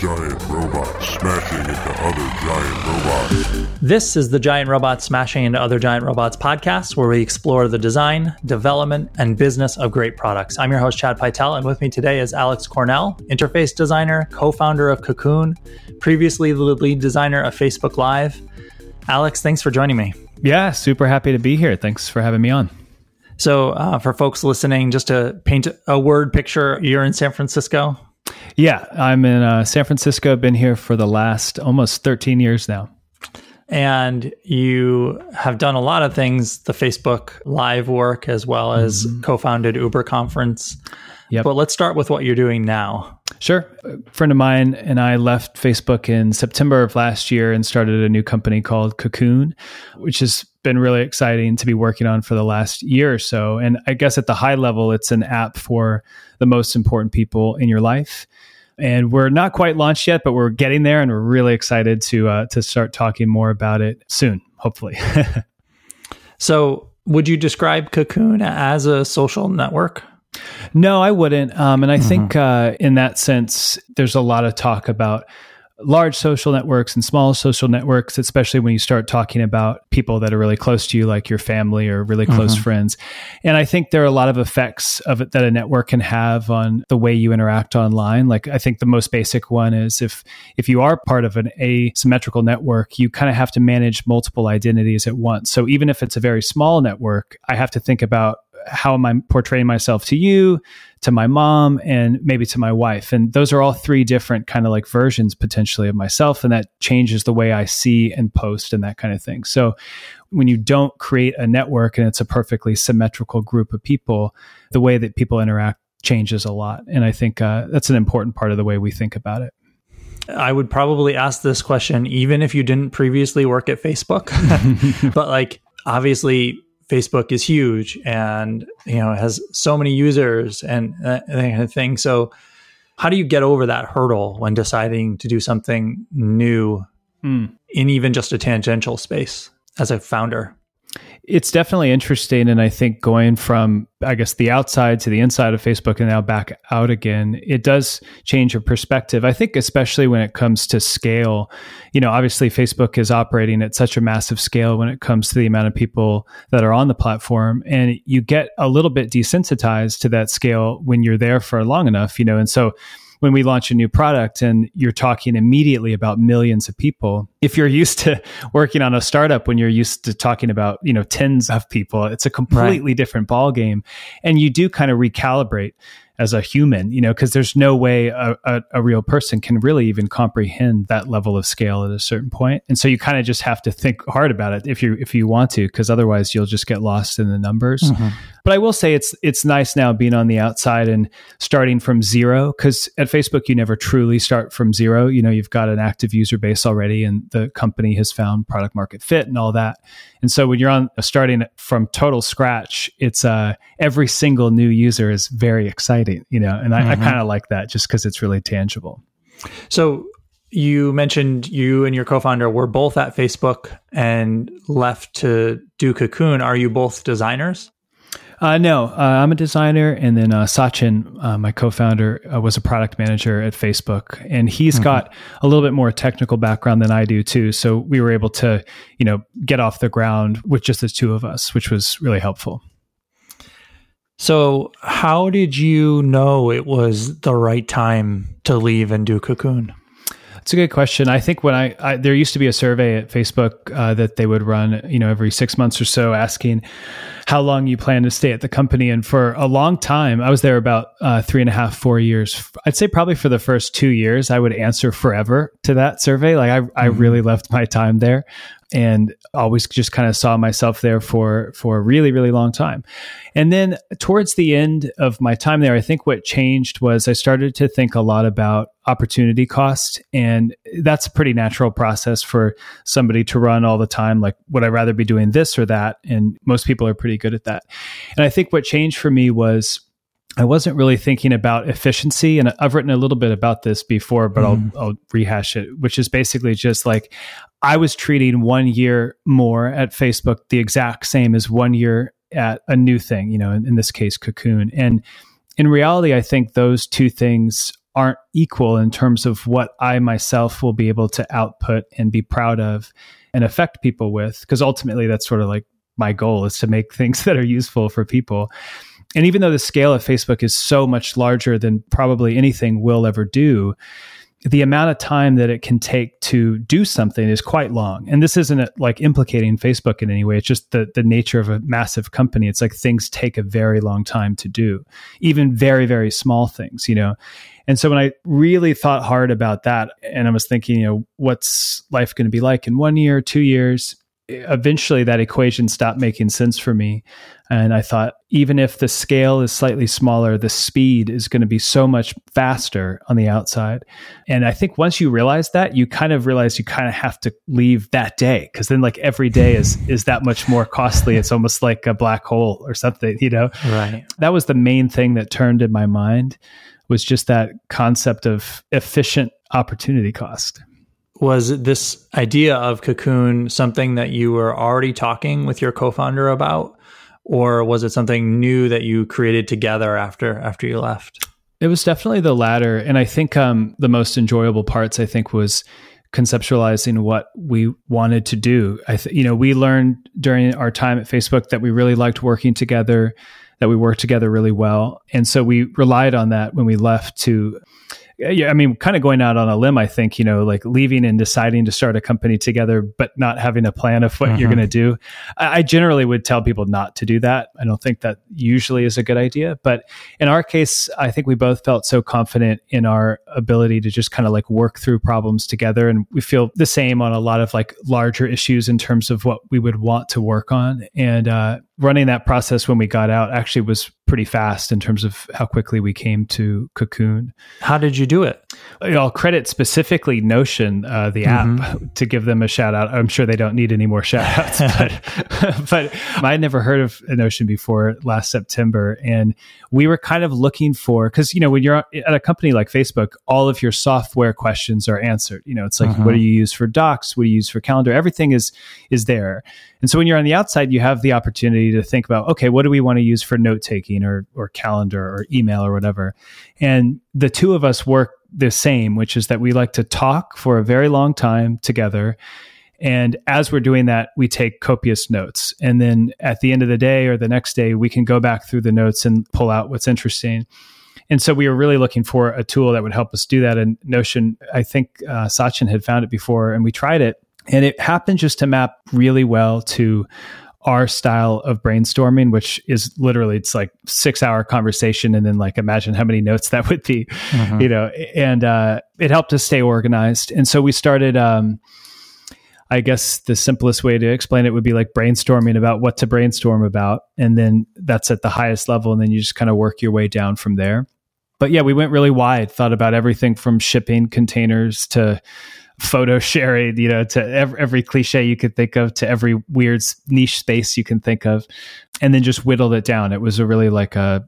Giant robot smashing into other giant robots. This is the Giant Robot Smashing into Other Giant Robots podcast, where we explore the design, development, and business of great products. I'm your host, Chad Pytel, and with me today is Alex Cornell, interface designer, co-founder of Cocoon, previously the lead designer of Facebook Live. Alex, thanks for joining me. Yeah, super happy to be here. Thanks for having me on. So for folks listening, just to paint a word picture, you're in San Francisco? Yeah, I'm in San Francisco. I've been here for the last almost 13 years now. And you have done a lot of things, the Facebook Live work, as well as co-founded Uber Conference. Yep. But let's start with what you're doing now. Sure. A friend of mine and I left Facebook in September of last year and started a new company called Cocoon, which has been really exciting to be working on for the last year or so. And I guess at the high level, it's an app for the most important people in your life. And we're not quite launched yet, but we're getting there, and we're really excited to start talking more about it soon, hopefully. So would you describe Cocoon as a social network? No, I wouldn't. And I think in that sense, there's a lot of talk about large social networks and small social networks, especially when you start talking about people that are really close to you, like your family or really close friends. And I think there are a lot of effects of it that a network can have on the way you interact online. Like, I think the most basic one is if you are part of an asymmetrical network, you kind of have to manage multiple identities at once. So even if it's a very small network, I have to think about, how am I portraying myself to you, to my mom, and maybe to my wife? And those are all three different kind of like versions potentially of myself. And that changes the way I see and post and that kind of thing. So when you don't create a network and it's a perfectly symmetrical group of people, the way that people interact changes a lot. And I think that's an important part of the way we think about it. I would probably ask this question, even if you didn't previously work at Facebook, but like, obviously, Facebook is huge, and it has so many users and that kind of thing. So, how do you get over that hurdle when deciding to do something new in even just a tangential space as a founder? It's definitely interesting, and I think going from, I guess, the outside to the inside of Facebook and now back out again, it does change your perspective. I think especially when it comes to scale, obviously Facebook is operating at such a massive scale when it comes to the amount of people that are on the platform, and you get a little bit desensitized to that scale when you're there for long enough, and so when we launch a new product and you're talking immediately about millions of people, if you're used to working on a startup, when you're used to talking about, tens of people, it's a completely different ballgame. And you do kind of recalibrate as a human, because there's no way a real person can really even comprehend that level of scale at a certain point. And so you kind of just have to think hard about it if you want to, because otherwise you'll just get lost in the numbers. But I will say it's nice now being on the outside and starting from zero, because at Facebook, you never truly start from zero. You've got an active user base already, and the company has found product market fit and all that. And so when you're starting from total scratch, it's every single new user is very exciting. And I kind of like that just because it's really tangible. So you mentioned you and your co-founder were both at Facebook and left to do Cocoon. Are you both designers? No, I'm a designer. And then Sachin, my co-founder, was a product manager at Facebook. And he's got a little bit more technical background than I do too. So we were able to, get off the ground with just the two of us, which was really helpful. So how did you know it was the right time to leave and do Cocoon? That's a good question. I think when I there used to be a survey at Facebook that they would run, every 6 months or so, asking how long you plan to stay at the company. And for a long time, I was there about 3.5, 4 years. I'd say probably for the first 2 years, I would answer forever to that survey. Like I really loved my time there. And always just kind of saw myself there for a really, really long time. And then towards the end of my time there, I think what changed was I started to think a lot about opportunity cost. And that's a pretty natural process for somebody to run all the time. Like, would I rather be doing this or that? And most people are pretty good at that. And I think what changed for me was I wasn't really thinking about efficiency, and I've written a little bit about this before, but I'll rehash it, which is basically just like I was treating 1 year more at Facebook the exact same as 1 year at a new thing, in this case, Cocoon. And in reality, I think those two things aren't equal in terms of what I myself will be able to output and be proud of and affect people with. Because ultimately, that's sort of like my goal, is to make things that are useful for people. And even though the scale of Facebook is so much larger than probably anything we'll ever do, the amount of time that it can take to do something is quite long. And this isn't like implicating Facebook in any way. It's just the nature of a massive company. It's like things take a very long time to do, even very, very small things, you know? And so when I really thought hard about that, and I was thinking, you know, what's life going to be like in 1 year, 2 years? Eventually that equation stopped making sense for me. And I thought, even if the scale is slightly smaller, the speed is going to be so much faster on the outside. And I think once you realize that, you kind of realize you kind of have to leave that day, because then like every day is that much more costly. It's almost like a black hole or something, you know? Right. That was the main thing that turned in my mind, was just that concept of efficient opportunity cost. Was this idea of Cocoon something that you were already talking with your co-founder about, or was it something new that you created together after you left? It was definitely the latter. And I think the most enjoyable parts, I think, was conceptualizing what we wanted to do. We learned during our time at Facebook that we really liked working together, that we worked together really well. And so we relied on that when we left to... Yeah, I mean, kind of going out on a limb, I think, you know, like leaving and deciding to start a company together, but not having a plan of what you're going to do. I generally would tell people not to do that. I don't think that usually is a good idea. But in our case, I think we both felt so confident in our ability to just kind of like work through problems together. And we feel the same on a lot of like larger issues in terms of what we would want to work on. And running that process when we got out actually was pretty fast in terms of how quickly we came to Cocoon. How did you do it? I'll credit specifically Notion, the app, to give them a shout out. I'm sure they don't need any more shout outs, but I'd never heard of Notion before last September. And we were kind of looking for, because, you know, when you're at a company like Facebook, all of your software questions are answered. You know, it's like, what do you use for docs? What do you use for calendar? Everything is there. And so when you're on the outside, you have the opportunity to think about, okay, what do we want to use for note-taking or calendar or email or whatever? And the two of us work the same, which is that we like to talk for a very long time together. And as we're doing that, we take copious notes. And then at the end of the day or the next day, we can go back through the notes and pull out what's interesting. And so we were really looking for a tool that would help us do that. And Notion, I think Sachin had found it before, and we tried it. And it happened just to map really well to our style of brainstorming, which is literally, it's like 6-hour conversation. And then like, imagine how many notes that would be, you know, and it helped us stay organized. And so we started, I guess the simplest way to explain it would be like brainstorming about what to brainstorm about. And then that's at the highest level. And then you just kind of work your way down from there. But yeah, we went really wide, thought about everything from shipping containers to photo sharing, you know, to every cliche you could think of, to every weird niche space you can think of, and then just whittled it down. It was a really like a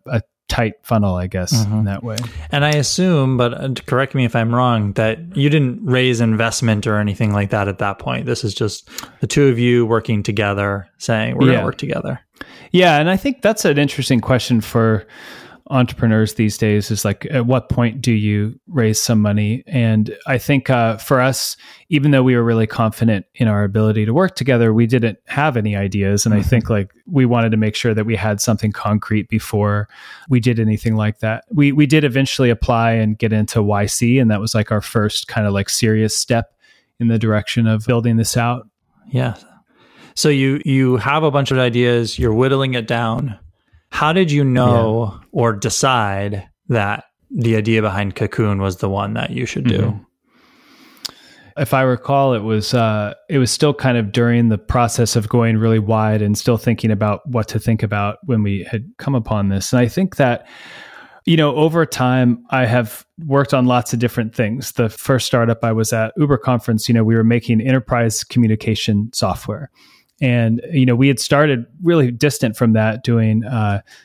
tight funnel, I guess, in that way. And I assume, but correct me if I'm wrong, that you didn't raise investment or anything like that at that point. This is just the two of you working together, saying, we're going to work together. Yeah. And I think that's an interesting question for entrepreneurs these days, is like, at what point do you raise some money? And I think for us, even though we were really confident in our ability to work together, we didn't have any ideas. And I think like we wanted to make sure that we had something concrete before we did anything like that. We did eventually apply and get into YC. And that was like our first kind of like serious step in the direction of building this out. Yeah. So you have a bunch of ideas, you're whittling it down. How did you know or decide that the idea behind Cocoon was the one that you should do? If I recall, it was still kind of during the process of going really wide and still thinking about what to think about when we had come upon this. And I think that, you know, over time, I have worked on lots of different things. The first startup I was at, Uber Conference, you know, we were making enterprise communication software. And, you know, we had started really distant from that, doing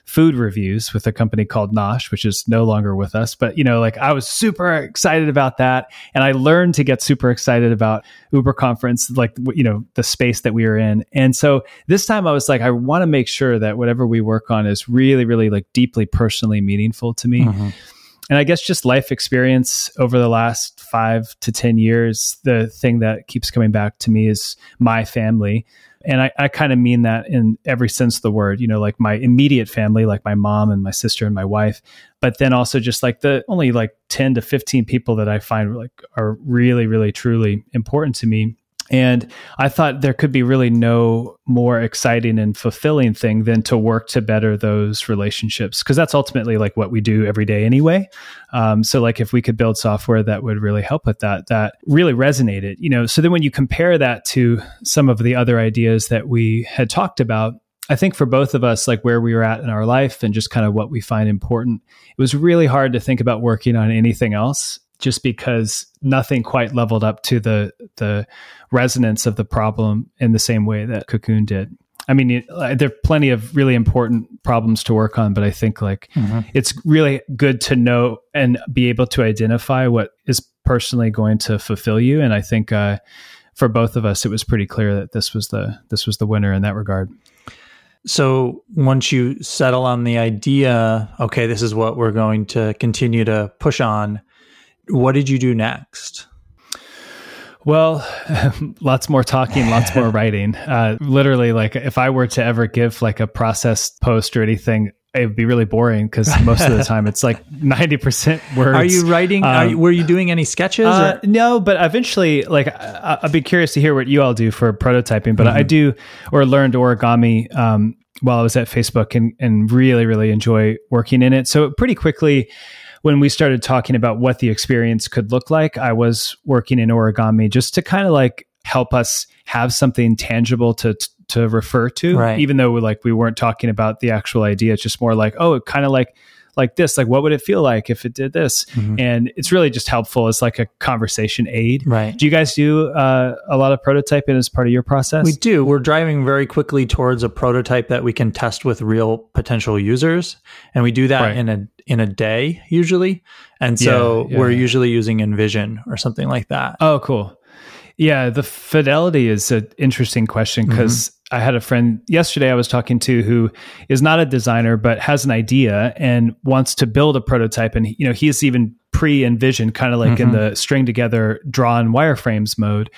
food reviews with a company called Nosh, which is no longer with us. But, you know, like I was super excited about that. And I learned to get super excited about Uber Conference, like, you know, the space that we were in. And so this time I was like, I want to make sure that whatever we work on is really, really like deeply personally meaningful to me. And I guess just life experience over the last 5 to 10 years, the thing that keeps coming back to me is my family. And I kind of mean that in every sense of the word, you know, like my immediate family, like my mom and my sister and my wife, but then also just like the only like 10 to 15 people that I find like are really, really, truly important to me. And I thought there could be really no more exciting and fulfilling thing than to work to better those relationships, because that's ultimately like what we do every day anyway. So like if we could build software that would really help with that, that really resonated, you know. So then when you compare that to some of the other ideas that we had talked about, I think for both of us, like where we were at in our life and just kind of what we find important, it was really hard to think about working on anything else, just because nothing quite leveled up to the resonance of the problem in the same way that Cocoon did. I mean, there are plenty of really important problems to work on, but I think like it's really good to know and be able to identify what is personally going to fulfill you. And I think for both of us, it was pretty clear that this was the winner in that regard. So once you settle on the idea, okay, this is what we're going to continue to push on, what did you do next? Well, lots more talking, lots more writing. Literally, like if I were to ever give like a process post or anything, it would be really boring because most of the time it's like 90% words. Are you writing? Were you doing any sketches? No, but eventually, like I'd be curious to hear what you all do for prototyping. But I do or learned origami while I was at Facebook and really, really enjoy working in it. So pretty quickly, when we started talking about what the experience could look like, I was working in origami just to kind of like help us have something tangible to refer to, right? Even though we weren't talking about the actual idea. It's just more like, oh, it kind of like this, like what would it feel like if it did this? And it's really just helpful as like a conversation aid. Right. Do you guys do a lot of prototyping as part of your process? We do. We're driving very quickly towards a prototype that we can test with real potential users. And we do that in a day usually. And so we're usually using Envision or something like that. Oh, cool. Yeah. The fidelity is an interesting question because I had a friend yesterday I was talking to who is not a designer, but has an idea and wants to build a prototype. And, you know, he's even pre-Envision, kind of like in the string together, draw and wireframes mode.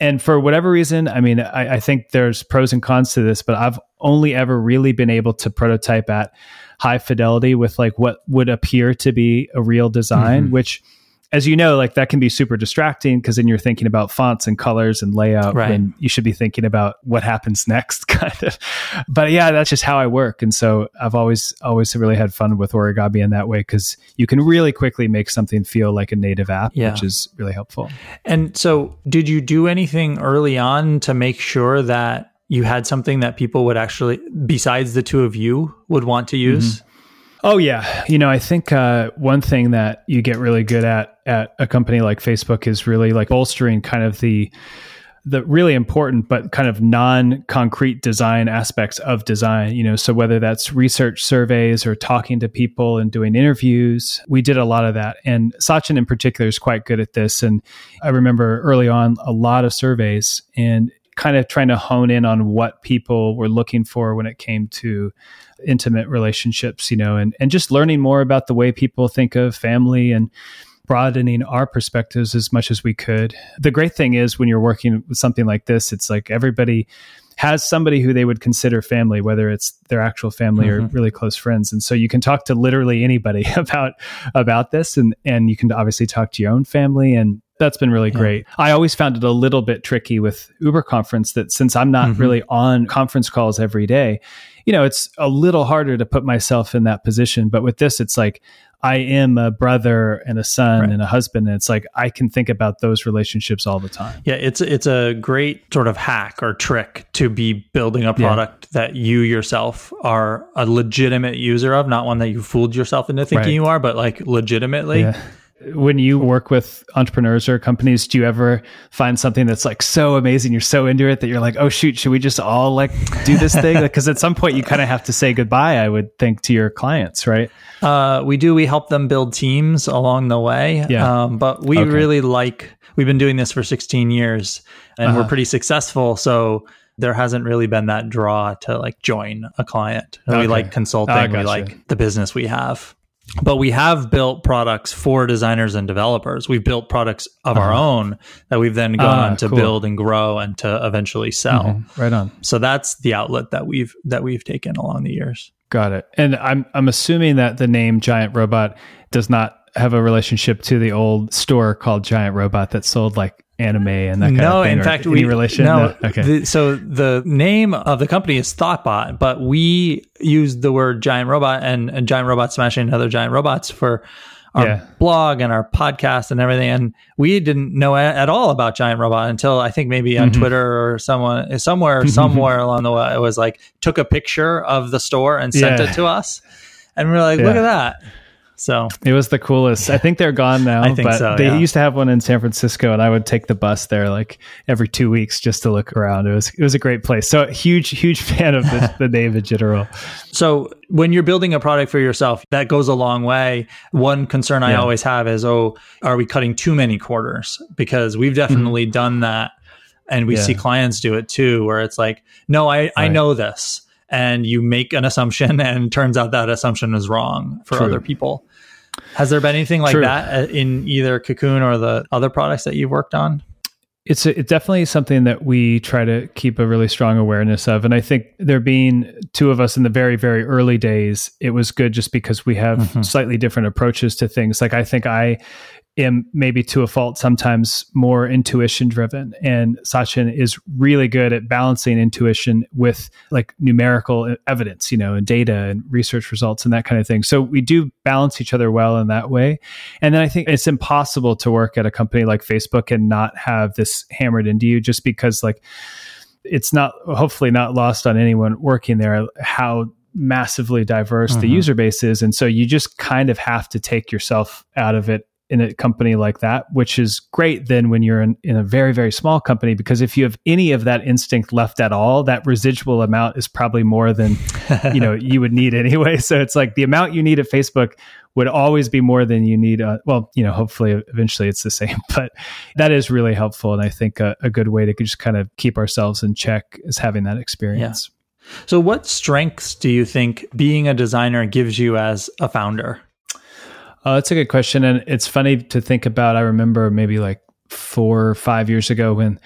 And for whatever reason, I mean, I think there's pros and cons to this, but I've only ever really been able to prototype at high fidelity with like what would appear to be a real design, which, as you know, like that can be super distracting because then you're thinking about fonts and colors and layout, and you should be thinking about what happens next, kind of. But yeah, that's just how I work. And so I've always really had fun with origami in that way because you can really quickly make something feel like a native app, which is really helpful. And so did you do anything early on to make sure that you had something that people would actually, besides the two of you, would want to use? Oh, yeah. You know, I think one thing that you get really good at a company like Facebook is really like bolstering kind of the really important, but kind of non-concrete design aspects of design, you know, so whether that's research surveys or talking to people and doing interviews, we did a lot of that. And Sachin in particular is quite good at this. And I remember early on a lot of surveys and kind of trying to hone in on what people were looking for when it came to intimate relationships, you know, and just learning more about the way people think of family and broadening our perspectives as much as we could. The great thing is when you're working with something like this, it's like everybody has somebody who they would consider family, whether it's their actual family or really close friends. And so you can talk to literally anybody about this and you can obviously talk to your own family, and that's been really great. I always found it a little bit tricky with Uber Conference that since I'm not really on conference calls every day, you know, it's a little harder to put myself in that position. But with this, it's like I am a brother and a son and a husband. And it's like I can think about those relationships all the time. Yeah, it's a great sort of hack or trick to be building a product that you yourself are a legitimate user of, not one that you fooled yourself into thinking you are, but like legitimately. Yeah. When you work with entrepreneurs or companies, do you ever find something that's like so amazing, you're so into it that you're like, oh shoot, should we just all like do this thing? Because at some point you kind of have to say goodbye, I would think, to your clients, right? We do. We help them build teams along the way. Yeah. But we really we've been doing this for 16 years and we're pretty successful. So there hasn't really been that draw to like join a client. We like consulting. We like the business we have. But we have built products for designers and developers. We've built products of our own that we've then gone on to build and grow and to eventually sell. Mm-hmm. Right on. So that's the outlet that we've taken along the years. Got it. And I'm assuming that the name Giant Robot does not have a relationship to the old store called Giant Robot that sold like anime and that kind of thing. In fact, So the name of the company is Thoughtbot, but we used the word Giant Robot and Giant Robot Smashing and Other Giant Robots for our blog and our podcast and everything. And we didn't know at all about Giant Robot until I think maybe on Twitter or somewhere along the way, it was like, took a picture of the store and sent it to us. And we were like, look at that. So it was the coolest. I think they're gone now. I think but so, they used to have one in San Francisco, and I would take the bus there like every 2 weeks just to look around. It was a great place. So huge fan of the name in general. So when you're building a product for yourself, that goes a long way. One concern I always have is, are we cutting too many corners? Because we've definitely done that, and we see clients do it too, where it's like, no, I know this, and you make an assumption, and it turns out that assumption is wrong for other people. Has there been anything like that in either Cocoon or the other products that you've worked on? It's definitely something that we try to keep a really strong awareness of. And I think there being two of us in the very, very early days, it was good just because we have slightly different approaches to things. Like I think I am maybe to a fault sometimes more intuition driven. And Sachin is really good at balancing intuition with like numerical evidence, and data and research results and that kind of thing. So we do balance each other well in that way. And then I think it's impossible to work at a company like Facebook and not have this hammered into you, just because like it's not, hopefully not lost on anyone working there, how massively diverse the user base is. And so you just kind of have to take yourself out of it in a company like that, which is great then when you're in a very, very small company, because if you have any of that instinct left at all, that residual amount is probably more than, you would need anyway. So it's like the amount you need at Facebook would always be more than you need. Hopefully eventually it's the same, but that is really helpful. And I think a good way to just kind of keep ourselves in check is having that experience. Yeah. So what strengths do you think being a designer gives you as a founder? That's a good question. And it's funny to think about. I remember maybe like 4 or 5 years ago when,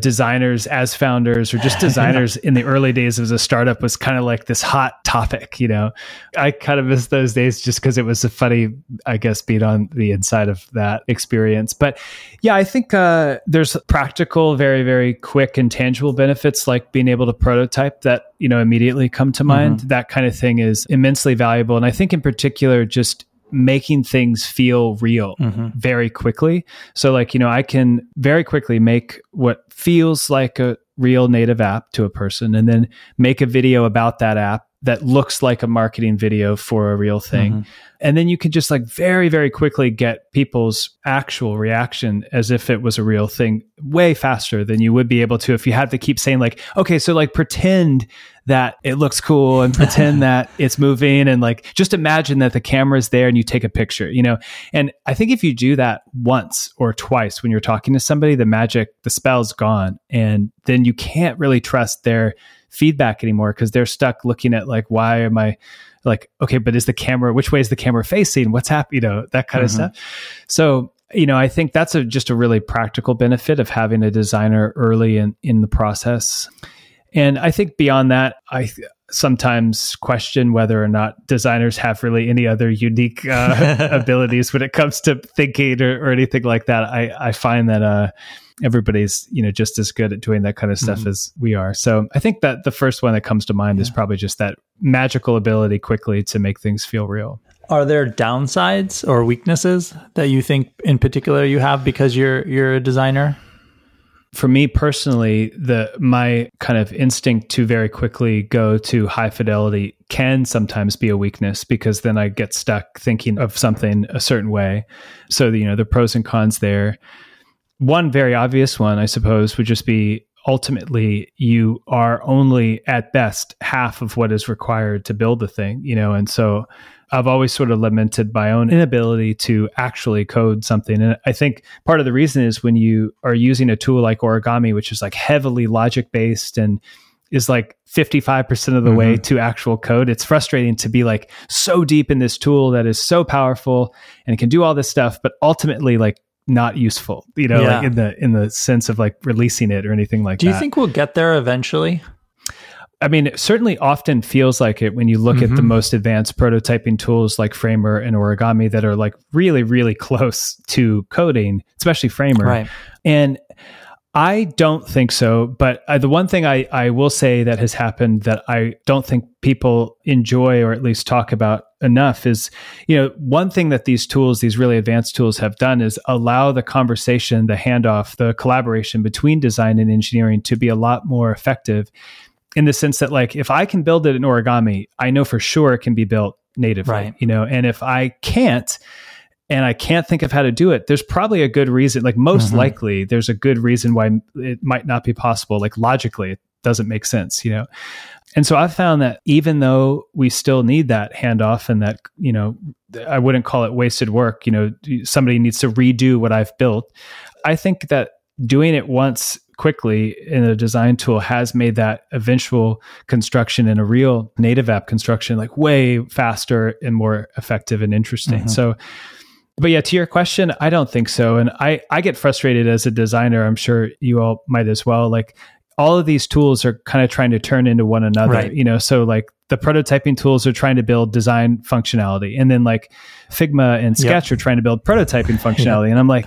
designers as founders or just designers in the early days as a startup was kind of like this hot topic, I kind of miss those days just because it was a funny, I guess, being on the inside of that experience. But yeah, I think there's practical, very, very quick and tangible benefits like being able to prototype that, immediately come to mind. That kind of thing is immensely valuable. And I think in particular, just making things feel real very quickly. So like, I can very quickly make what feels like a real native app to a person and then make a video about that app that looks like a marketing video for a real thing. And then you can just like very, very quickly get people's actual reaction as if it was a real thing way faster than you would be able to if you had to keep saying like, okay, so like pretend that it looks cool and pretend that it's moving and like just imagine that the camera's there and you take a picture, And I think if you do that once or twice when you're talking to somebody, the magic, the spell's gone. And then you can't really trust their feedback anymore because they're stuck looking at like, why am I like, okay, but which way is the camera facing? What's happening? That kind of stuff. So, I think that's just a really practical benefit of having a designer early in the process. And I think beyond that, I sometimes question whether or not designers have really any other unique abilities when it comes to thinking or anything like that. I find that everybody's, just as good at doing that kind of stuff as we are. So I think that the first one that comes to mind is probably just that magical ability quickly to make things feel real. Are there downsides or weaknesses that you think in particular you have because you're a designer? For me personally, my kind of instinct to very quickly go to high fidelity can sometimes be a weakness because then I get stuck thinking of something a certain way. So, the pros and cons there. One very obvious one, I suppose, would just be ultimately you are only at best half of what is required to build the thing, and so I've always sort of lamented my own inability to actually code something. And I think part of the reason is when you are using a tool like Origami, which is like heavily logic based and is like 55% of the way to actual code. It's frustrating to be like so deep in this tool that is so powerful and it can do all this stuff, but ultimately like not useful, you know, like in the sense of like releasing it or anything like that. Do you think we'll get there eventually? I mean, it certainly often feels like it when you look at the most advanced prototyping tools like Framer and Origami that are like really, really close to coding, especially Framer. Right. And I don't think so. But the one thing I will say that has happened that I don't think people enjoy or at least talk about enough is, you know, one thing that these tools, these really advanced tools have done is allow the conversation, the handoff, the collaboration between design and engineering to be a lot more effective. In the sense that, like, if I can build it in Origami, I know for sure it can be built natively, you know, and if I can't, and I can't think of how to do it, there's probably a good reason, like most likely there's a good reason why it might not be possible. Like logically, it doesn't make sense, you know? And so I've found that even though we still need that handoff and that, you know, I wouldn't call it wasted work, you know, somebody needs to redo what I've built. I think that doing it once quickly in a design tool has made that eventual construction in a real native app construction like way faster and more effective and interesting. So, but yeah, to your question, I don't think so. And I get frustrated as a designer. I'm sure you all might as well. Like all of these tools are kind of trying to turn into one another, you know? So like the prototyping tools are trying to build design functionality. And then like Figma and Sketch are trying to build prototyping functionality. And I'm like,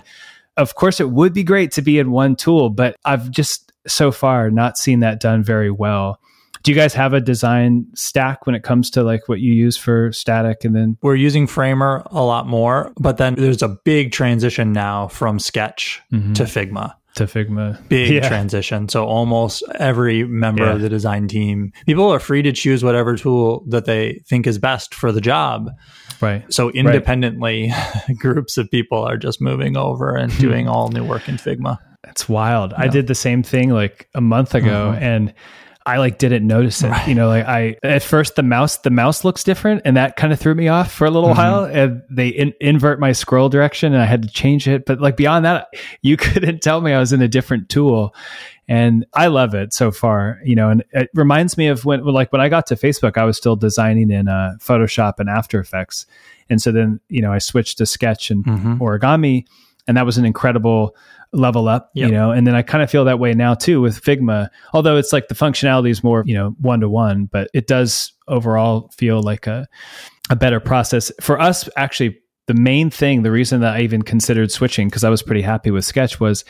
of course, it would be great to be in one tool, but I've just so far not seen that done very well. Do you guys have a design stack when it comes to like what you use for static? And then we're using Framer a lot more, but then there's a big transition now from Sketch to Figma. Big transition. So almost every member of the design team, people are free to choose whatever tool that they think is best for the job. Right. So independently, groups of people are just moving over and doing all new work in Figma. That's wild. Yeah. I did the same thing like a month ago and I like didn't notice it. You know, like I at first the mouse looks different and that kind of threw me off for a little while, and they invert my scroll direction and I had to change it, but like beyond that you couldn't tell me I was in a different tool. And I love it so far, you know, and it reminds me of when I got to Facebook, I was still designing in Photoshop and After Effects. And so then, you know, I switched to Sketch and Origami, and that was an incredible level up, you know, and then I kind of feel that way now too with Figma, although it's like the functionality is more, you know, one-to-one, but it does overall feel like a better process. For us, actually, the main thing, the reason that I even considered switching, because I was pretty happy with Sketch, was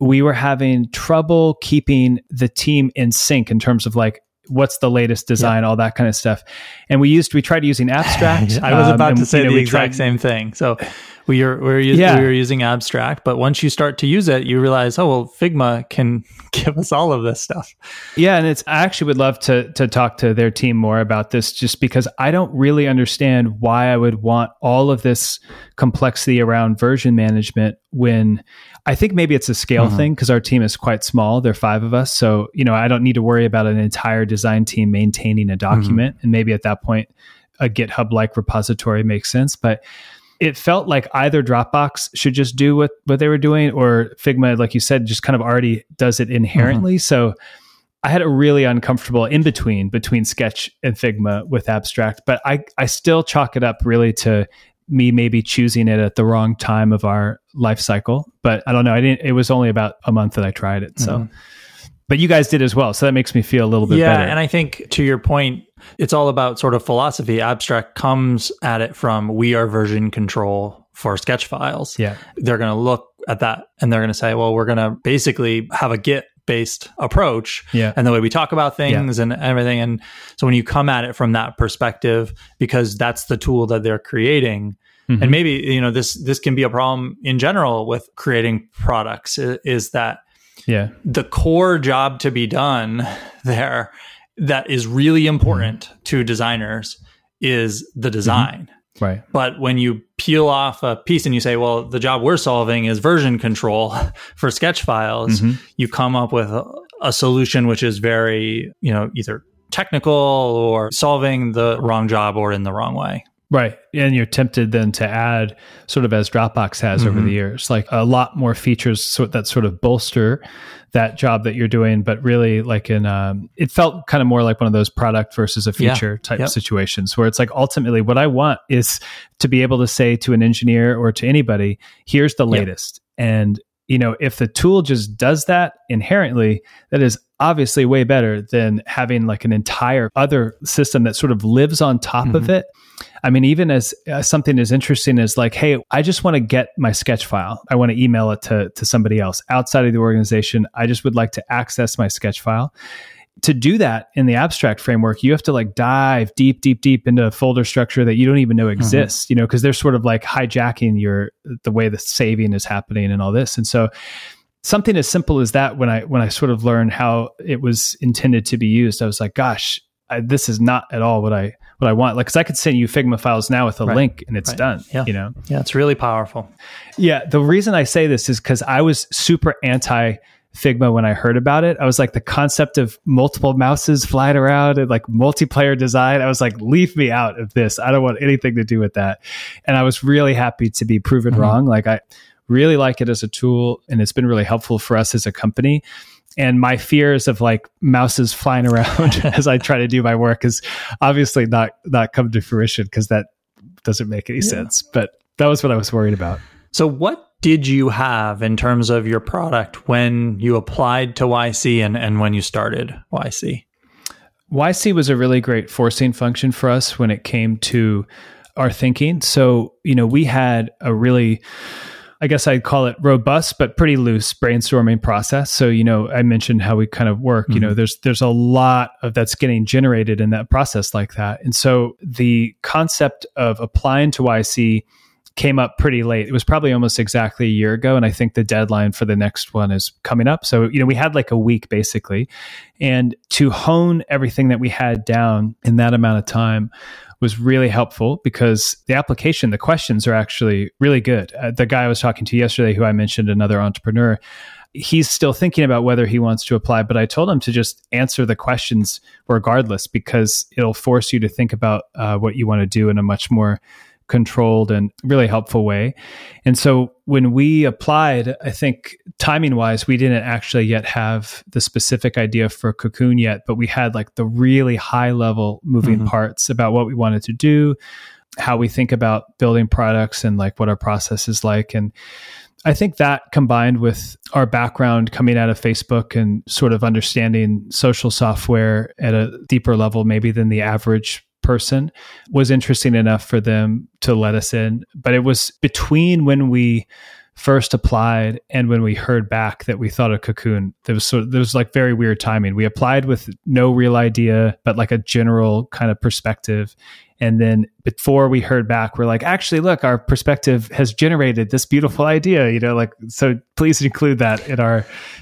we were having trouble keeping the team in sync in terms of like, what's the latest design, all that kind of stuff. And we tried using Abstract. I was about to say the exact same thing. So we were using Abstract, but once you start to use it, you realize, oh, well, Figma can give us all of this stuff. Yeah. And I actually would love to talk to their team more about this, just because I don't really understand why I would want all of this complexity around version management when I think maybe it's a scale thing, because our team is quite small. There are 5 of us. So, you know, I don't need to worry about an entire design team maintaining a document. And maybe at that point, a GitHub-like repository makes sense. But it felt like either Dropbox should just do what they were doing, or Figma, like you said, just kind of already does it inherently. So I had a really uncomfortable in-between between Sketch and Figma with Abstract, but I still chalk it up really to me maybe choosing it at the wrong time of our life cycle. But I don't know. It was only about a month that I tried it. So, but you guys did as well. So that makes me feel a little bit better. Yeah, and I think to your point, it's all about sort of philosophy. Abstract comes at it from, we are version control for Sketch files. Yeah. They're going to look at that and they're going to say, well, we're going to basically have a Git-based approach and the way we talk about things and everything. And so when you come at it from that perspective, because that's the tool that they're creating, and maybe, you know, this can be a problem in general with creating products, is that the core job to be done there that is really important to designers is the design. Right. But when you peel off a piece and you say, well, the job we're solving is version control for Sketch files, you come up with a solution which is very, you know, either technical or solving the wrong job or in the wrong way. Right. And you're tempted then to add, sort of as Dropbox has over the years, like a lot more features that sort of bolster that job that you're doing. But really, like it felt kind of more like one of those product versus a feature type situations where it's like, ultimately what I want is to be able to say to an engineer or to anybody, here's the latest. And, you know, if the tool just does that inherently, that is obviously way better than having like an entire other system that sort of lives on top of it. I mean, even as something as interesting as like, hey, I just want to get my Sketch file. I want to email it to somebody else outside of the organization. I just would like to access my Sketch file. To do that in the Abstract framework, you have to like dive deep into a folder structure that you don't even know exists, you know, because they're sort of like hijacking the way the saving is happening and all this. And so something as simple as that, when I sort of learned how it was intended to be used, I was like, gosh, this is not at all what I want. Like, cause I could send you Figma files now with a link and it's done, you know? Yeah. It's really powerful. Yeah. The reason I say this is cause I was super anti Figma when I heard about it. I was like, the concept of multiple mouses flying around and like multiplayer design, I was like, leave me out of this. I don't want anything to do with that. And I was really happy to be proven wrong. Like, I really like it as a tool and it's been really helpful for us as a company. And my fears of like mouses flying around as I try to do my work is obviously not come to fruition because that doesn't make any sense. But that was what I was worried about. So what did you have in terms of your product when you applied to YC and when you started YC? YC was a really great forcing function for us when it came to our thinking. So, you know, we had a really... I guess I'd call it robust, but pretty loose brainstorming process. So, you know, I mentioned how we kind of work, you know, there's a lot of that's getting generated in that process like that. And so the concept of applying to YC came up pretty late. It was probably almost exactly a year ago. And I think the deadline for the next one is coming up. So, you know, we had like a week basically. And to hone everything that we had down in that amount of time was really helpful because the application, the questions are actually really good. The guy I was talking to yesterday, who I mentioned, another entrepreneur, he's still thinking about whether he wants to apply, but I told him to just answer the questions regardless because it'll force you to think about what you want to do in a much more controlled and really helpful way. And so when we applied, I think timing wise, we didn't actually yet have the specific idea for Cocoon yet, but we had like the really high level moving parts about what we wanted to do, how we think about building products and like what our process is like. And I think that combined with our background coming out of Facebook and sort of understanding social software at a deeper level, maybe than the average person, was interesting enough for them to let us in. But it was between when we first applied and when we heard back that we thought of Cocoon, there was like very weird timing. We applied with no real idea, but like a general kind of perspective. And then before we heard back, we're like, actually, look, our perspective has generated this beautiful idea, you know, like, so please include that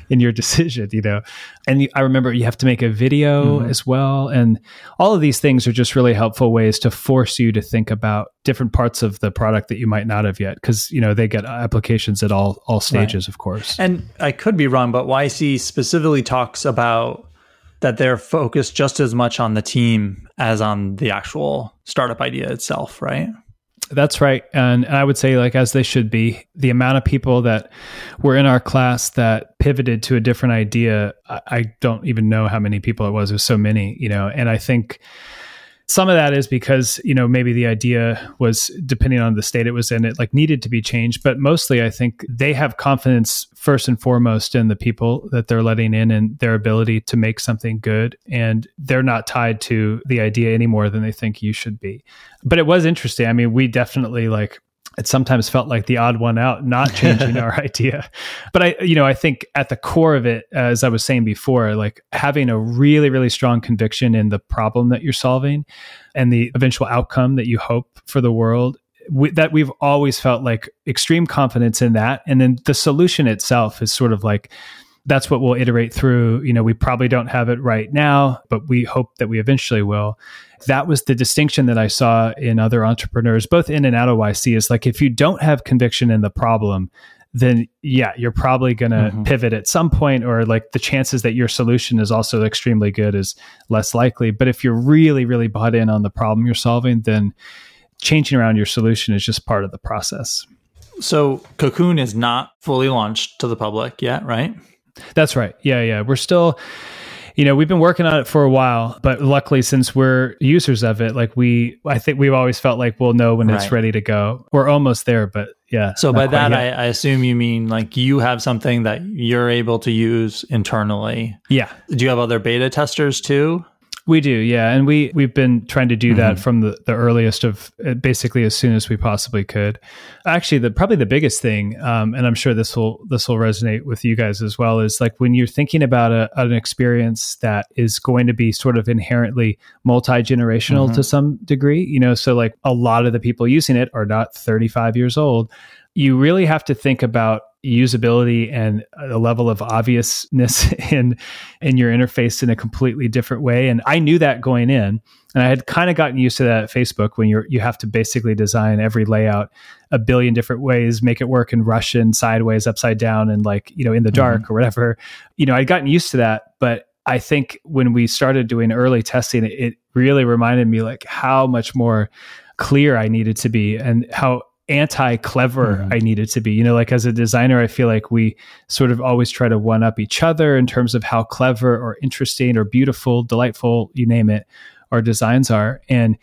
in your decision, you know. And I remember you have to make a video as well. And all of these things are just really helpful ways to force you to think about different parts of the product that you might not have yet. Cause you know, they get applications at all stages, of course. And I could be wrong, but YC specifically talks about that they're focused just as much on the team as on the actual startup idea itself, right? That's right. And I would say, like, as they should be, the amount of people that were in our class that pivoted to a different idea, I don't even know how many people it was. It was so many, you know, and I think some of that is because, you know, maybe the idea was, depending on the state it was in, it like needed to be changed. But mostly I think they have confidence first and foremost in the people that they're letting in and their ability to make something good. And they're not tied to the idea any more than they think you should be. But it was interesting. I mean, we definitely like... it sometimes felt like the odd one out, not changing our idea. But I think at the core of it, as I was saying before, like having a really, really strong conviction in the problem that you're solving and the eventual outcome that you hope for the world, that we've always felt like extreme confidence in that. And then the solution itself is sort of like, that's what we'll iterate through. You know, we probably don't have it right now, but we hope that we eventually will. That was the distinction that I saw in other entrepreneurs, both in and out of YC, is like, if you don't have conviction in the problem, then yeah, you're probably going to pivot at some point, or like the chances that your solution is also extremely good is less likely. But if you're really, really bought in on the problem you're solving, then changing around your solution is just part of the process. So Cocoon is not fully launched to the public yet, right? That's right. Yeah. We're still, we've been working on it for a while, but luckily since we're users of it, I think we've always felt like we'll know when it's ready to go. We're almost there, but yeah. So by that, I assume you mean like you have something that you're able to use internally. Yeah. Do you have other beta testers too? We do, yeah. And we've been trying to do that from the earliest of basically as soon as we possibly could. Actually, probably the biggest thing, and I'm sure this will resonate with you guys as well, is like when you're thinking about an experience that is going to be sort of inherently multi-generational to some degree, so like a lot of the people using it are not 35 years old. You really have to think about usability and a level of obviousness in your interface in a completely different way. And I knew that going in, and I had kind of gotten used to that at Facebook when you have to basically design every layout a billion different ways, make it work in Russian, sideways, upside down, and like, in the dark or whatever. I'd gotten used to that, but I think when we started doing early testing, it really reminded me like how much more clear I needed to be and how anti-clever I needed to be. Like as a designer, I feel like we sort of always try to one up each other in terms of how clever or interesting or beautiful, delightful, you name it, our designs are. And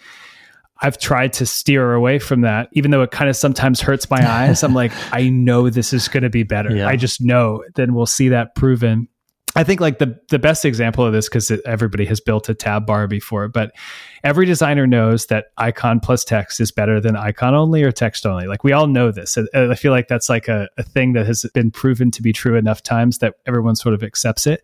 I've tried to steer away from that, even though it kind of sometimes hurts my eyes. I'm like, I know this is going to be better. Yeah. I just know. Then we'll see that proven. I think like the best example of this, because everybody has built a tab bar before, but every designer knows that icon plus text is better than icon only or text only. Like we all know this. And I feel like that's like a thing that has been proven to be true enough times that everyone sort of accepts it.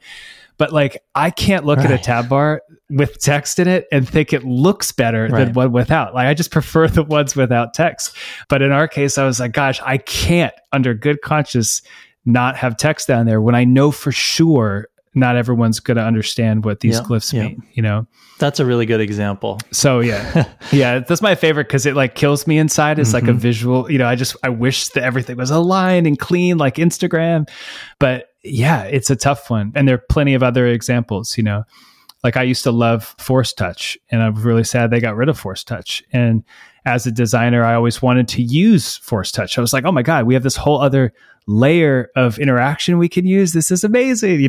But like, I can't look at a tab bar with text in it and think it looks better than one without. Like, I just prefer the ones without text. But in our case, I was like, gosh, I can't under good conscience not have text down there when I know for sure not everyone's going to understand what these glyphs mean, That's a really good example. So yeah, that's my favorite because it like kills me inside. It's like a visual, I wish that everything was aligned and clean like Instagram, but yeah, it's a tough one. And there are plenty of other examples, Like I used to love force touch, and I'm really sad they got rid of force touch. And as a designer, I always wanted to use force touch. I was like, oh my God, we have this whole other layer of interaction we can use. This is amazing,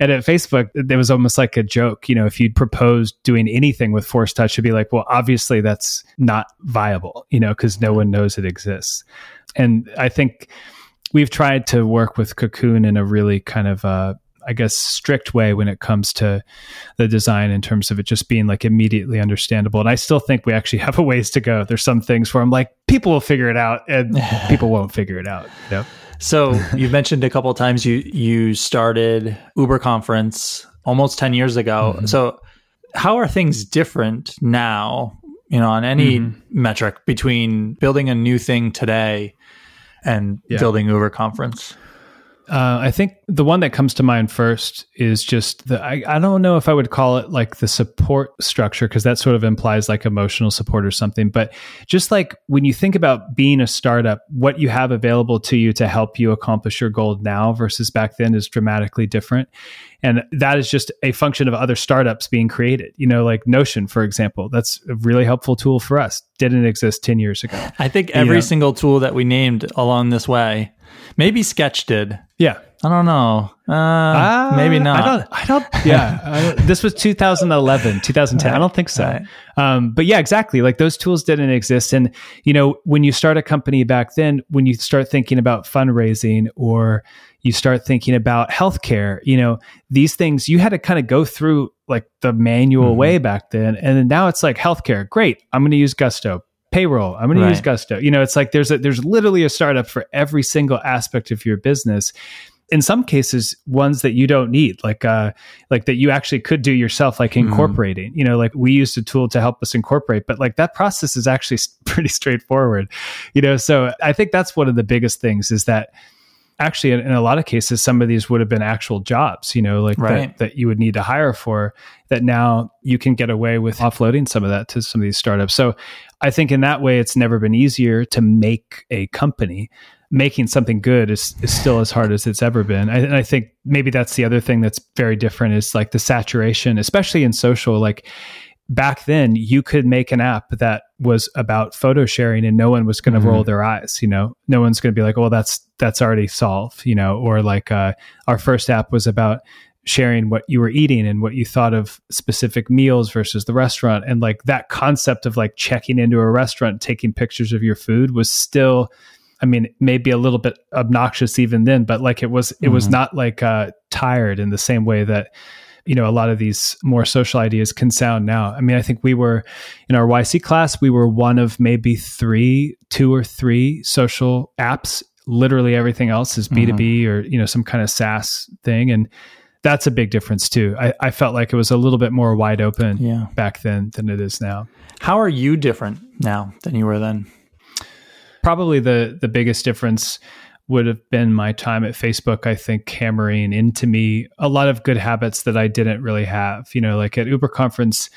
And at Facebook, there was almost like a joke, if you'd proposed doing anything with force touch, it'd be like, well, obviously that's not viable, because no one knows it exists. And I think we've tried to work with Cocoon in a really kind of strict way when it comes to the design in terms of it just being like immediately understandable. And I still think we actually have a ways to go. There's some things where I'm like, people will figure it out and people won't figure it out. So you've mentioned a couple of times you started Uber Conference almost 10 years ago. So how are things different now, on any metric between building a new thing today and building Uber Conference? I think the one that comes to mind first is just I don't know if I would call it like the support structure, because that sort of implies like emotional support or something. But just like when you think about being a startup, what you have available to you to help you accomplish your goal now versus back then is dramatically different. And that is just a function of other startups being created, like Notion, for example. That's a really helpful tool for us. Didn't exist 10 years ago. I think every single tool that we named along this way, maybe Sketch did. Yeah. I don't know. Maybe not. I don't. This was 2011, 2010. Right. I don't think so. Right. But yeah, exactly. Like those tools didn't exist. And, when you start a company back then, when you start thinking about fundraising or you start thinking about healthcare, these things you had to kind of go through like the manual way back then. And then now it's like healthcare. Great. I'm going to use Gusto. Payroll. I'm going to use Gusto. It's like there's literally a startup for every single aspect of your business. In some cases, ones that you don't need, like that you actually could do yourself, like incorporating. Like we used a tool to help us incorporate, but like that process is actually pretty straightforward. So I think that's one of the biggest things is that actually in a lot of cases, some of these would have been actual jobs, that you would need to hire for, that now you can get away with offloading some of that to some of these startups. So I think in that way, it's never been easier to make a company. Making something good is still as hard as it's ever been. And I think maybe that's the other thing that's very different is like the saturation, especially in social, like back then you could make an app that was about photo sharing and no one was going to roll their eyes, you know, no one's going to be like, well, that's already solved, you know, or like, our first app was about sharing what you were eating and what you thought of specific meals versus the restaurant. And like that concept of like checking into a restaurant, taking pictures of your food was still, I mean, maybe a little bit obnoxious even then, but like it was not like, tired in the same way that, you know, a lot of these more social ideas can sound now. I mean, I think we were in our YC class, we were one of maybe two or three social apps. Literally everything else is B2B or, you know, some kind of SaaS thing. And that's a big difference too. I felt like it was a little bit more wide open back then than it is now. How are you different now than you were then? Probably the biggest difference would have been my time at Facebook, I think, hammering into me a lot of good habits that I didn't really have. You know, like at Uber Conference,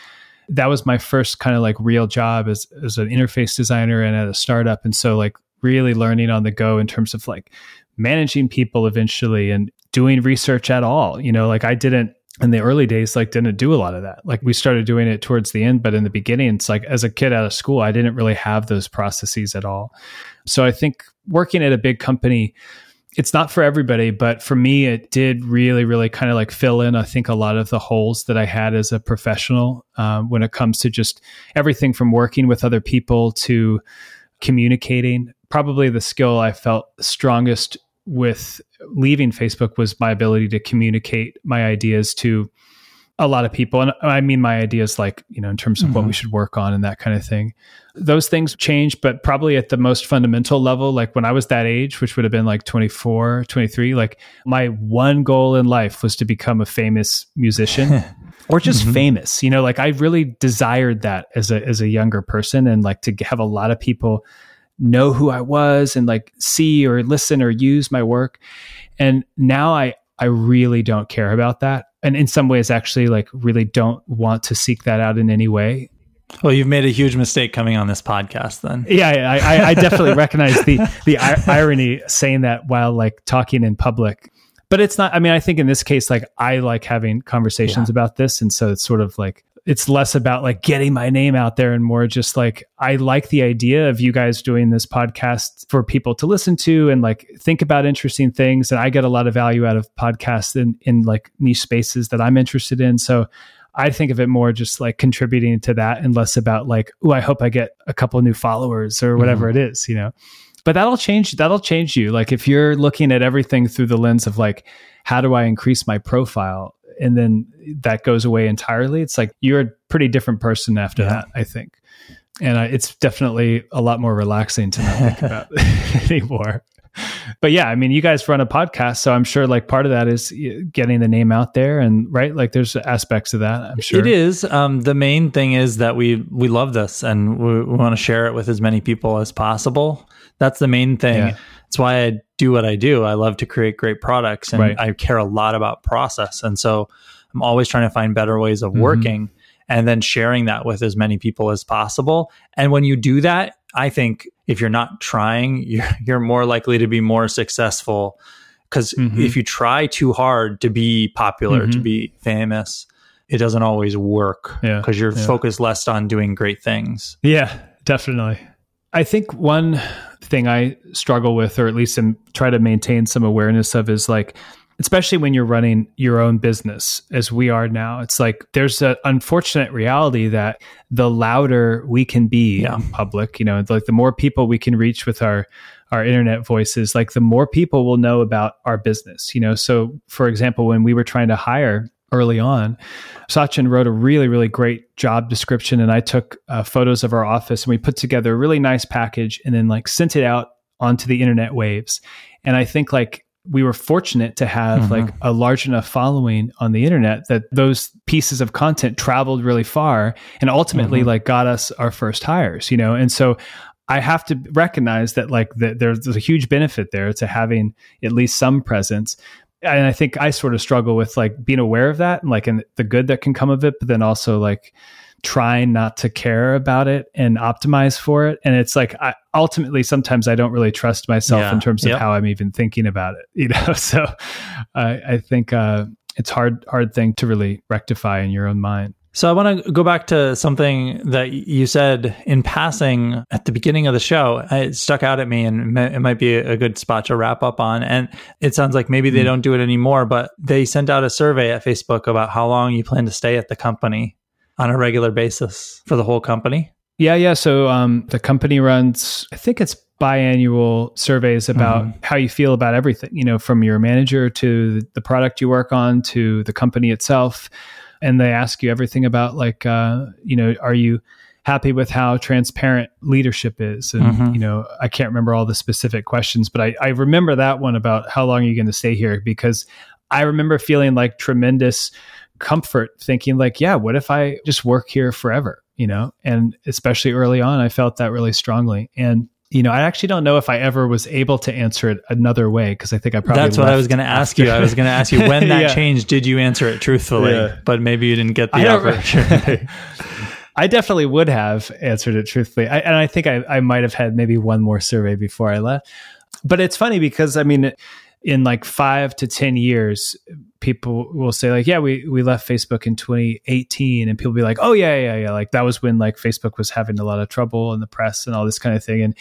that was my first kind of like real job as an interface designer and at a startup. And so like really learning on the go in terms of like managing people eventually and doing research at all. You know, like I didn't in the early days, like didn't do a lot of that. Like we started doing it towards the end, but in the beginning, it's like as a kid out of school, I didn't really have those processes at all. So I think working at a big company, it's not for everybody, but for me, it did really, really kind of like fill in, I think, a lot of the holes that I had as a professional when it comes to just everything from working with other people to communicating. Probably the skill I felt strongest with leaving Facebook was my ability to communicate my ideas to a lot of people. And I mean, my ideas like, you know, in terms of what we should work on and that kind of thing. Those things change, but probably at the most fundamental level, like when I was that age, which would have been like 24, 23, like my one goal in life was to become a famous musician or just famous, you know, like I really desired that as a younger person and like to have a lot of people know who I was and like see or listen or use my work. And now I really don't care about that. And in some ways, actually, like really don't want to seek that out in any way. Well, you've made a huge mistake coming on this podcast then. Yeah, I definitely recognize the irony saying that while like talking in public. But it's not, I mean, I think in this case, like I like having conversations about this. And so it's sort of like, it's less about like getting my name out there and more just like, I like the idea of you guys doing this podcast for people to listen to and like think about interesting things. And I get a lot of value out of podcasts in like niche spaces that I'm interested in. So I think of it more just like contributing to that and less about like, oh, I hope I get a couple new followers or whatever it is, you know, but that'll change you. Like if you're looking at everything through the lens of like, how do I increase my profile? And then that goes away entirely. It's like you're a pretty different person after that, I think. And it's definitely a lot more relaxing to not think about anymore. But yeah, I mean, you guys run a podcast, so I'm sure like part of that is getting the name out there and right? Like there's aspects of that, I'm sure. It is. The main thing is that we love this and we want to share it with as many people as possible. That's the main thing. Yeah. That's why I do what I do. I love to create great products and I care a lot about process. And so I'm always trying to find better ways of working and then sharing that with as many people as possible. And when you do that, I think if you're not trying, you're more likely to be more successful because if you try too hard to be popular, to be famous, it doesn't always work because you're focused less on doing great things. Yeah, definitely. I think one thing I struggle with, or at least try to maintain some awareness of, is like, especially when you're running your own business, as we are now, it's like there's an unfortunate reality that the louder we can be in public, you know, like the more people we can reach with our internet voices, like the more people will know about our business, you know. So, for example, when we were trying to hire early on, Sachin wrote a really, really great job description. And I took photos of our office and we put together a really nice package and then like sent it out onto the internet waves. And I think like we were fortunate to have like a large enough following on the internet that those pieces of content traveled really far and ultimately like got us our first hires, you know? And so I have to recognize that like there's a huge benefit there to having at least some presence. And I think I sort of struggle with like being aware of that and like and the good that can come of it, but then also like trying not to care about it and optimize for it. And it's like, ultimately, sometimes I don't really trust myself in terms of how I'm even thinking about it, you know? So I think it's hard thing to really rectify in your own mind. So I want to go back to something that you said in passing at the beginning of the show. It stuck out at me, and it might be a good spot to wrap up on. And it sounds like maybe they don't do it anymore, but they sent out a survey at Facebook about how long you plan to stay at the company on a regular basis for the whole company. Yeah. So the company runs, I think it's biannual surveys about how you feel about everything, you know, from your manager to the product you work on to the company itself. And they ask you everything about, like, you know, are you happy with how transparent leadership is? And, you know, I can't remember all the specific questions, but I remember that one about how long are you going to stay here? Because I remember feeling like tremendous comfort thinking like, yeah, what if I just work here forever, you know? And especially early on, I felt that really strongly. And, you know, I actually don't know if I ever was able to answer it another way, because I think I probably... That's what I was going to ask you. I was going to ask you when that changed, did you answer it truthfully? Yeah. But maybe you didn't get the opportunity. I definitely would have answered it truthfully. I think I might have had maybe one more survey before I left. But it's funny because, I mean, in like 5 to 10 years, people will say like, yeah, we left Facebook in 2018, and people be like, oh yeah. Like that was when like Facebook was having a lot of trouble in the press and all this kind of thing. And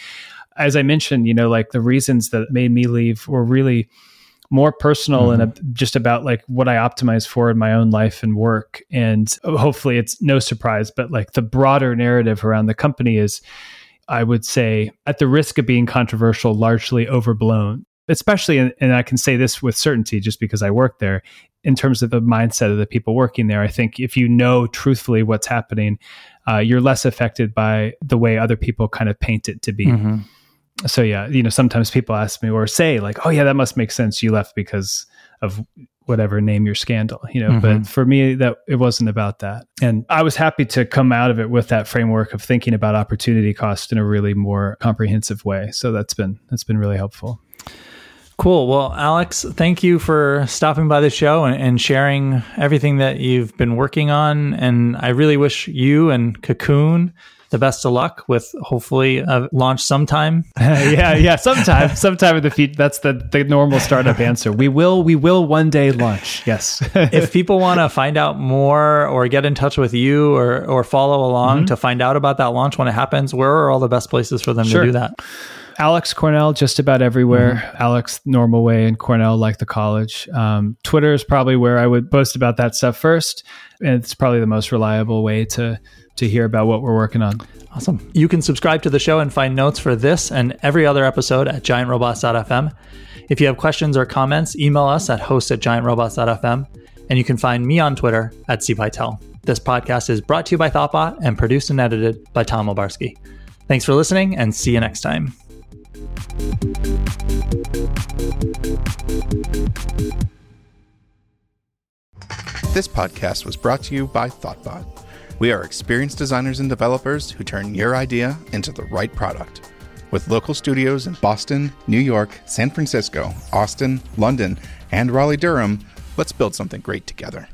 as I mentioned, you know, like the reasons that made me leave were really more personal and just about like what I optimize for in my own life and work. And hopefully it's no surprise, but like the broader narrative around the company is, I would say, at the risk of being controversial, largely overblown. Especially, and I can say this with certainty just because I work there, in terms of the mindset of the people working there. I think if you know truthfully what's happening, you're less affected by the way other people kind of paint it to be. So yeah, you know, sometimes people ask me or say like, oh yeah, that must make sense. You left because of whatever, name your scandal, you know, but for me, that it wasn't about that. And I was happy to come out of it with that framework of thinking about opportunity cost in a really more comprehensive way. So that's been really helpful. Cool. Well, Alex, thank you for stopping by the show and sharing everything that you've been working on. And I really wish you and Cocoon the best of luck with hopefully a launch sometime. Sometime in the future. That's the normal startup answer. We will one day launch. Yes. If people want to find out more or get in touch with you or follow along to find out about that launch when it happens, where are all the best places for them to do that? Alex Cornell, just about everywhere. Alex, normal way, and Cornell, like the college. Twitter is probably where I would post about that stuff first. And it's probably the most reliable way to hear about what we're working on. Awesome. You can subscribe to the show and find notes for this and every other episode at giantrobots.fm. If you have questions or comments, email us at host@giantrobots.fm. And you can find me on Twitter at @cpytel. This podcast is brought to you by Thoughtbot and produced and edited by Tom Olbarski. Thanks for listening, and see you next time. This podcast was brought to you by Thoughtbot. We are experienced designers and developers who turn your idea into the right product. With local studios in Boston, New York, San Francisco, Austin, London, and Raleigh-Durham, let's build something great together.